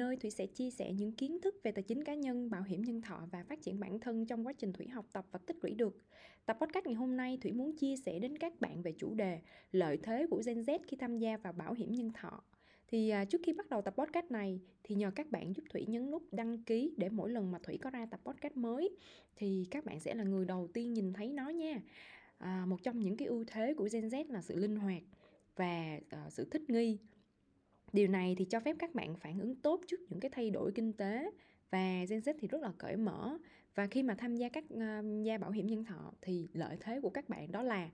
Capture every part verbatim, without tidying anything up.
nơi Thủy sẽ chia sẻ những kiến thức về tài chính cá nhân, bảo hiểm nhân thọ và phát triển bản thân trong quá trình Thủy học tập và tích lũy được. Tập podcast ngày hôm nay, Thủy muốn chia sẻ đến các bạn về chủ đề lợi thế của Gen Z khi tham gia vào bảo hiểm nhân thọ. Thì trước khi bắt đầu tập podcast này thì nhờ các bạn giúp Thủy nhấn nút đăng ký để mỗi lần mà Thủy có ra tập podcast mới thì các bạn sẽ là người đầu tiên nhìn thấy nó nha. À, một trong những cái ưu thế của Gen Z là sự linh hoạt và uh, sự thích nghi. Điều này thì cho phép các bạn phản ứng tốt trước những cái thay đổi kinh tế, và Gen Z thì rất là cởi mở. Và khi mà tham gia các uh, gia bảo hiểm nhân thọ thì lợi thế của các bạn đó là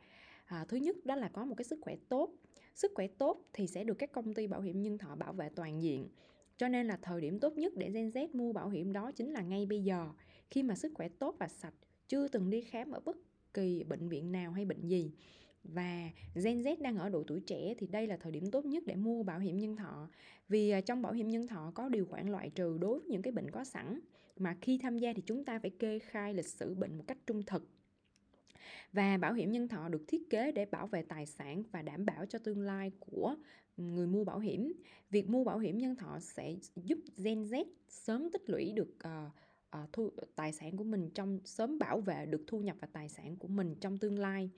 uh, thứ nhất đó là có một cái sức khỏe tốt. Sức khỏe tốt thì sẽ được các công ty bảo hiểm nhân thọ bảo vệ toàn diện. Cho nên là thời điểm tốt nhất để Gen Z mua bảo hiểm đó chính là ngay bây giờ, khi mà sức khỏe tốt và sạch, chưa từng đi khám ở bất kỳ bệnh viện nào hay bệnh gì. Và Gen Z đang ở độ tuổi trẻ thì đây là thời điểm tốt nhất để mua bảo hiểm nhân thọ, vì trong bảo hiểm nhân thọ có điều khoản loại trừ đối với những cái bệnh có sẵn, mà khi tham gia thì chúng ta phải kê khai lịch sử bệnh một cách trung thực. Và bảo hiểm nhân thọ được thiết kế để bảo vệ tài sản và đảm bảo cho tương lai của người mua bảo hiểm. Việc mua bảo hiểm nhân thọ sẽ giúp Gen Z sớm tích lũy được uh, uh, thu, tài sản của mình trong sớm bảo vệ được thu nhập và tài sản của mình trong tương lai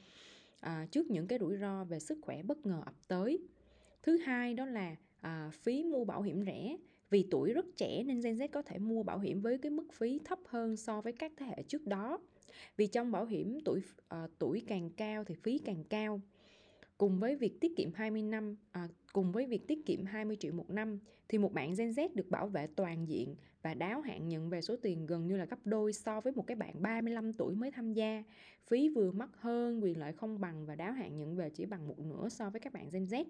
uh, trước những cái rủi ro về sức khỏe bất ngờ ập tới. Thứ hai đó là uh, phí mua bảo hiểm rẻ. Vì tuổi rất trẻ nên Gen Z có thể mua bảo hiểm với cái mức phí thấp hơn so với các thế hệ trước đó. Vì trong bảo hiểm tuổi, uh, tuổi càng cao thì phí càng cao. Cùng với việc tiết kiệm hai mươi năm, uh, cùng với việc tiết kiệm hai mươi triệu một năm thì một bạn Gen Z được bảo vệ toàn diện và đáo hạn nhận về số tiền gần như là gấp đôi so với một cái bạn ba mươi lăm tuổi mới tham gia. Phí vừa mắc hơn, quyền lợi không bằng và đáo hạn nhận về chỉ bằng một nửa so với các bạn Gen Z.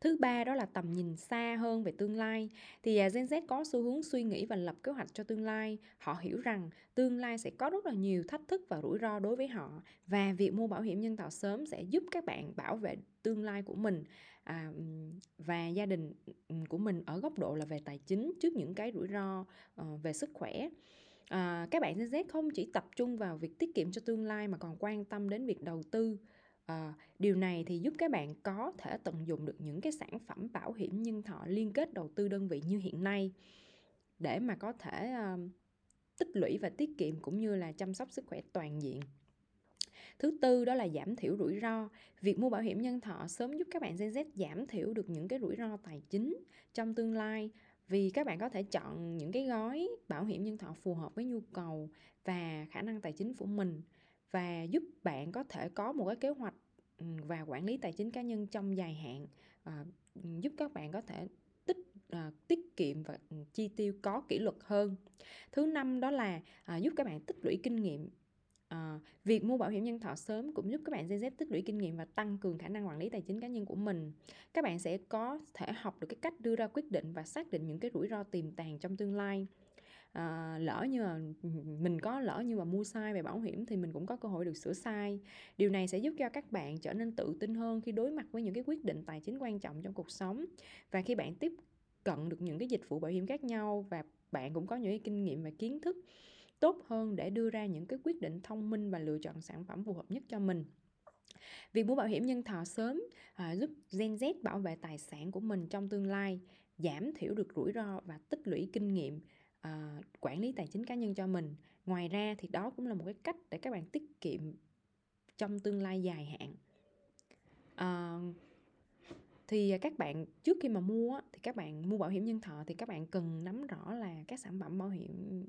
Thứ ba đó là tầm nhìn xa hơn về tương lai. Thì Gen Z có xu hướng suy nghĩ và lập kế hoạch cho tương lai. Họ hiểu rằng tương lai sẽ có rất là nhiều thách thức và rủi ro đối với họ, và việc mua bảo hiểm nhân thọ sớm sẽ giúp các bạn bảo vệ tương lai của mình à, và gia đình của mình ở góc độ là về tài chính trước những cái rủi ro à, về sức khỏe. à, Các bạn Gen Z không chỉ tập trung vào việc tiết kiệm cho tương lai mà còn quan tâm đến việc đầu tư. À, điều này thì giúp các bạn có thể tận dụng được những cái sản phẩm bảo hiểm nhân thọ liên kết đầu tư đơn vị như hiện nay để mà có thể uh, tích lũy và tiết kiệm cũng như là chăm sóc sức khỏe toàn diện. Thứ tư đó là giảm thiểu rủi ro. Việc mua bảo hiểm nhân thọ sớm giúp các bạn Gen Z giảm thiểu được những cái rủi ro tài chính trong tương lai, vì các bạn có thể chọn những cái gói bảo hiểm nhân thọ phù hợp với nhu cầu và khả năng tài chính của mình, và giúp bạn có thể có một cái kế hoạch và quản lý tài chính cá nhân trong dài hạn, à, giúp các bạn có thể tích à, tiết kiệm và chi tiêu có kỷ luật hơn. Thứ năm đó là à, giúp các bạn tích lũy kinh nghiệm. À, việc mua bảo hiểm nhân thọ sớm cũng giúp các bạn Gen Z tích lũy kinh nghiệm và tăng cường khả năng quản lý tài chính cá nhân của mình. Các bạn sẽ có thể học được cái cách đưa ra quyết định và xác định những cái rủi ro tiềm tàng trong tương lai. À, lỡ như mà mình có lỡ như mà mua sai về bảo hiểm thì mình cũng có cơ hội được sửa sai. Điều này sẽ giúp cho các bạn trở nên tự tin hơn khi đối mặt với những cái quyết định tài chính quan trọng trong cuộc sống. Và khi bạn tiếp cận được những cái dịch vụ bảo hiểm khác nhau, và bạn cũng có những cái kinh nghiệm và kiến thức tốt hơn để đưa ra những cái quyết định thông minh và lựa chọn sản phẩm phù hợp nhất cho mình. Việc mua bảo hiểm nhân thọ sớm à, giúp Gen Z bảo vệ tài sản của mình trong tương lai, giảm thiểu được rủi ro và tích lũy kinh nghiệm À, quản lý tài chính cá nhân cho mình. Ngoài ra thì đó cũng là một cái cách để các bạn tiết kiệm trong tương lai dài hạn. à, Thì các bạn trước khi mà mua thì các bạn mua bảo hiểm nhân thọ thì các bạn cần nắm rõ là các sản phẩm bảo hiểm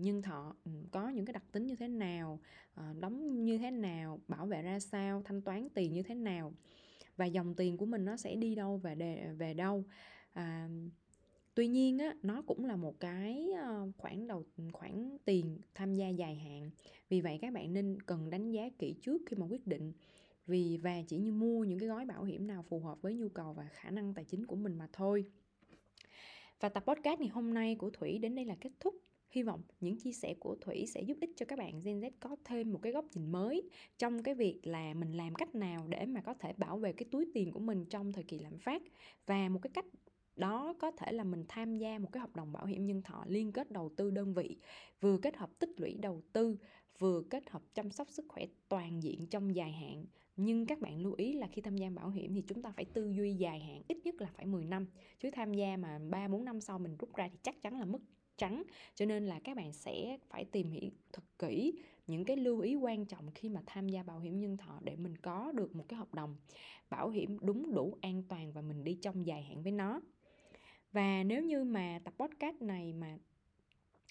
nhân thọ có những cái đặc tính như thế nào, à, đóng như thế nào, bảo vệ ra sao, thanh toán tiền như thế nào, và dòng tiền của mình nó sẽ đi đâu về, đề, về đâu. à, Tuy nhiên á, nó cũng là một cái khoản đầu khoản tiền tham gia dài hạn. Vì vậy các bạn nên cần đánh giá kỹ trước khi mà quyết định, vì và chỉ như mua những cái gói bảo hiểm nào phù hợp với nhu cầu và khả năng tài chính của mình mà thôi. Và tập podcast ngày hôm nay của Thủy đến đây là kết thúc. Hy vọng những chia sẻ của Thủy sẽ giúp ích cho các bạn Gen Z có thêm một cái góc nhìn mới trong cái việc là mình làm cách nào để mà có thể bảo vệ cái túi tiền của mình trong thời kỳ lạm phát, và một cái cách Đó có thể là mình tham gia một cái hợp đồng bảo hiểm nhân thọ liên kết đầu tư đơn vị, vừa kết hợp tích lũy đầu tư, vừa kết hợp chăm sóc sức khỏe toàn diện trong dài hạn. Nhưng các bạn lưu ý là khi tham gia bảo hiểm thì chúng ta phải tư duy dài hạn, ít nhất là phải mười năm. Chứ tham gia mà ba bốn năm sau mình rút ra thì chắc chắn là mất trắng. Cho nên là các bạn sẽ phải tìm hiểu thật kỹ những cái lưu ý quan trọng khi mà tham gia bảo hiểm nhân thọ để mình có được một cái hợp đồng bảo hiểm đúng đủ an toàn và mình đi trong dài hạn với nó. Và nếu như mà tập podcast này mà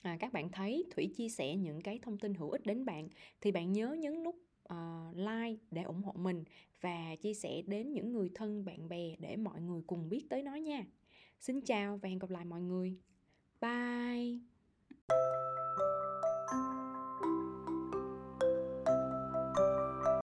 à, các bạn thấy Thủy chia sẻ những cái thông tin hữu ích đến bạn thì bạn nhớ nhấn nút uh, like để ủng hộ mình và chia sẻ đến những người thân bạn bè để mọi người cùng biết tới nó nha. Xin chào và hẹn gặp lại mọi người. Bye!